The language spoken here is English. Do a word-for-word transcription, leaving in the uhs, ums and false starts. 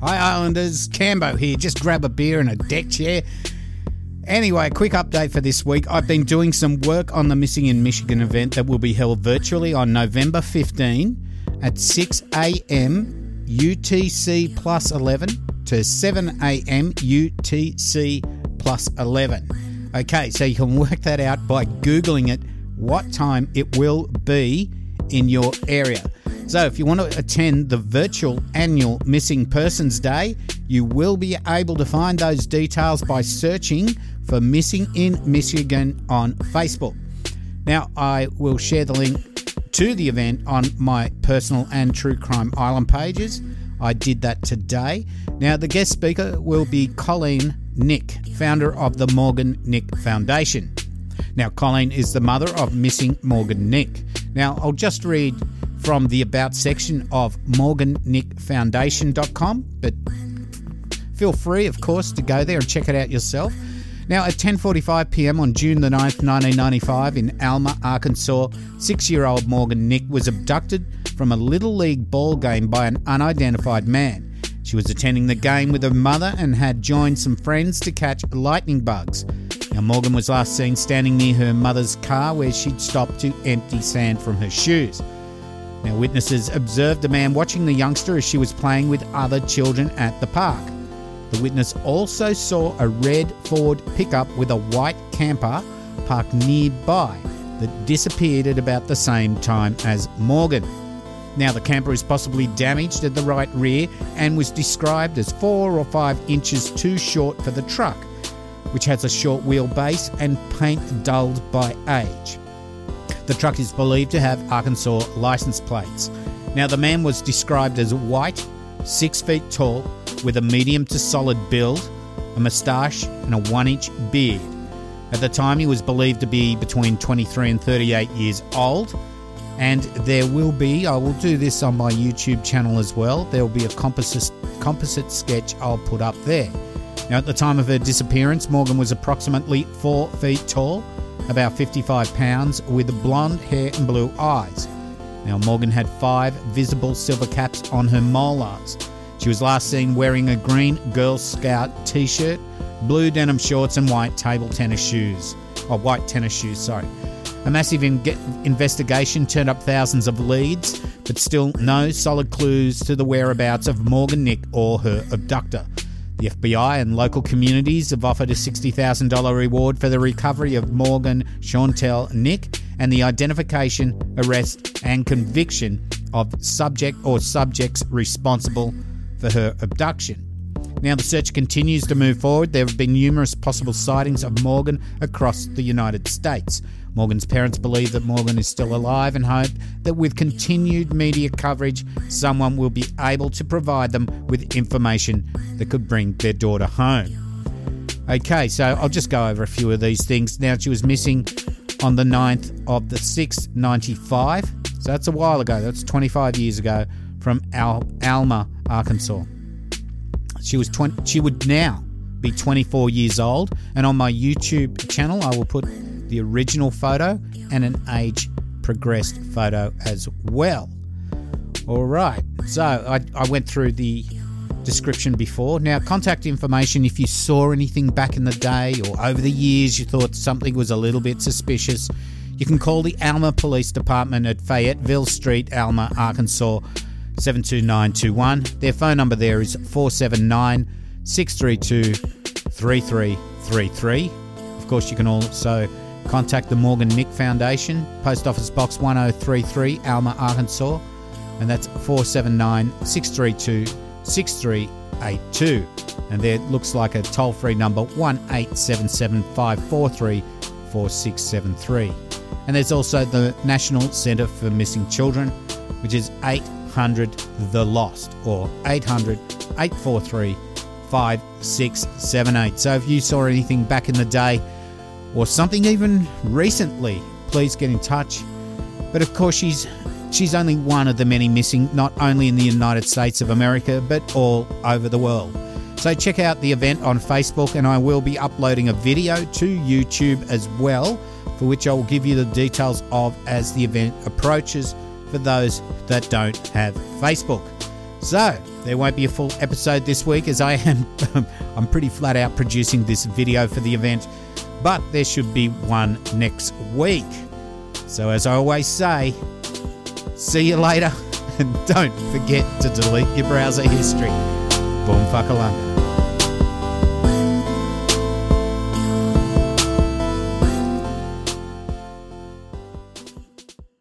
Hi Islanders, Cambo here, just grab a beer and a deck chair. Anyway, quick update for this week. I've been doing some work on the Missing in Michigan event that will be held virtually on November fifteenth at six a.m. U T C plus eleven to seven a.m. U T C plus eleven. Okay, so you can work that out by Googling it, what time it will be in your area. So if you want to attend the virtual annual Missing Persons Day, you will be able to find those details by searching for Missing in Michigan on Facebook. Now, I will share the link to the event on my personal and True Crime Island pages. I did that today. Now, the guest speaker will be Colleen Nick, founder of the Morgan Nick Foundation. Now, Colleen is the mother of missing Morgan Nick. Now, I'll just read from the About section of morgan nick foundation dot com, but feel free, of course, to go there and check it out yourself. Now, at ten forty-five p.m. on June the ninth, nineteen ninety-five, in Alma, Arkansas, six-year-old Morgan Nick was abducted from a Little League ball game by an unidentified man. She was attending the game with her mother and had joined some friends to catch lightning bugs. Now, Morgan was last seen standing near her mother's car where she'd stopped to empty sand from her shoes. Now, witnesses observed a man watching the youngster as she was playing with other children at the park. The witness also saw a red Ford pickup with a white camper parked nearby that disappeared at about the same time as Morgan. Now, the camper is possibly damaged at the right rear and was described as four or five inches too short for the truck, which has a short wheelbase and paint dulled by age. The truck is believed to have Arkansas license plates. Now, the man was described as white, six feet tall, with a medium to solid build, a moustache and a one-inch beard. At the time, he was believed to be between twenty-three and thirty-eight years old. And there will be, I will do this on my YouTube channel as well, there will be a composite, composite sketch I'll put up there. Now, at the time of her disappearance, Morgan was approximately four feet tall, about fifty-five pounds, with blonde hair and blue eyes. Now, Morgan had five visible silver caps on her molars. She was last seen wearing a green Girl Scout t-shirt, blue denim shorts and white table tennis shoes. Oh, white tennis shoes, sorry. A massive in- investigation turned up thousands of leads, but still no solid clues to the whereabouts of Morgan Nick or her abductor. The F B I and local communities have offered a sixty thousand dollars reward for the recovery of Morgan Chantel Nick and the identification, arrest and conviction of subject or subjects responsible for her abduction. Now, the search continues to move forward. There have been numerous possible sightings of Morgan across the United States. Morgan's parents believe that Morgan is still alive and hope that with continued media coverage, someone will be able to provide them with information that could bring their daughter home. Okay, so I'll just go over a few of these things. Now, she was missing on the ninth of the sixth, ninety-five. So that's a while ago. That's twenty-five years ago from Al- Alma, Arkansas. She was twenty. She would now be twenty-four years old. And on my YouTube channel, I will put the original photo and an age progressed photo as well. All right, so I, I went through the description before. Now, contact information if you saw anything back in the day or over the years you thought something was a little bit suspicious. You can call the Alma Police Department at Fayetteville Street, Alma, Arkansas, seven two nine two one. Their phone number there is four seven nine, six three two, three three three three. Of course, you can also contact the Morgan Nick Foundation, Post Office Box one oh three three, Alma, Arkansas, and that's four seven nine, six three two, six three eight two. And there looks like a toll-free number, one eight seven seven, five four three, four six seven three. And there's also the National Center for Missing Children, which is eight hundred the lost, or eight hundred, eight four three, five six seven eight. So if you saw anything back in the day or something even recently, please get in touch. But of course, she's she's only one of the many missing, not only in the United States of America, but all over the world. So check out the event on Facebook, and I will be uploading a video to YouTube as well, for which I will give you the details of as the event approaches for those that don't have Facebook. So there won't be a full episode this week as I am I'm pretty flat out producing this video for the event, but there should be one next week. So as I always say, see you later, and don't forget to delete your browser history. Boom fuckalunga.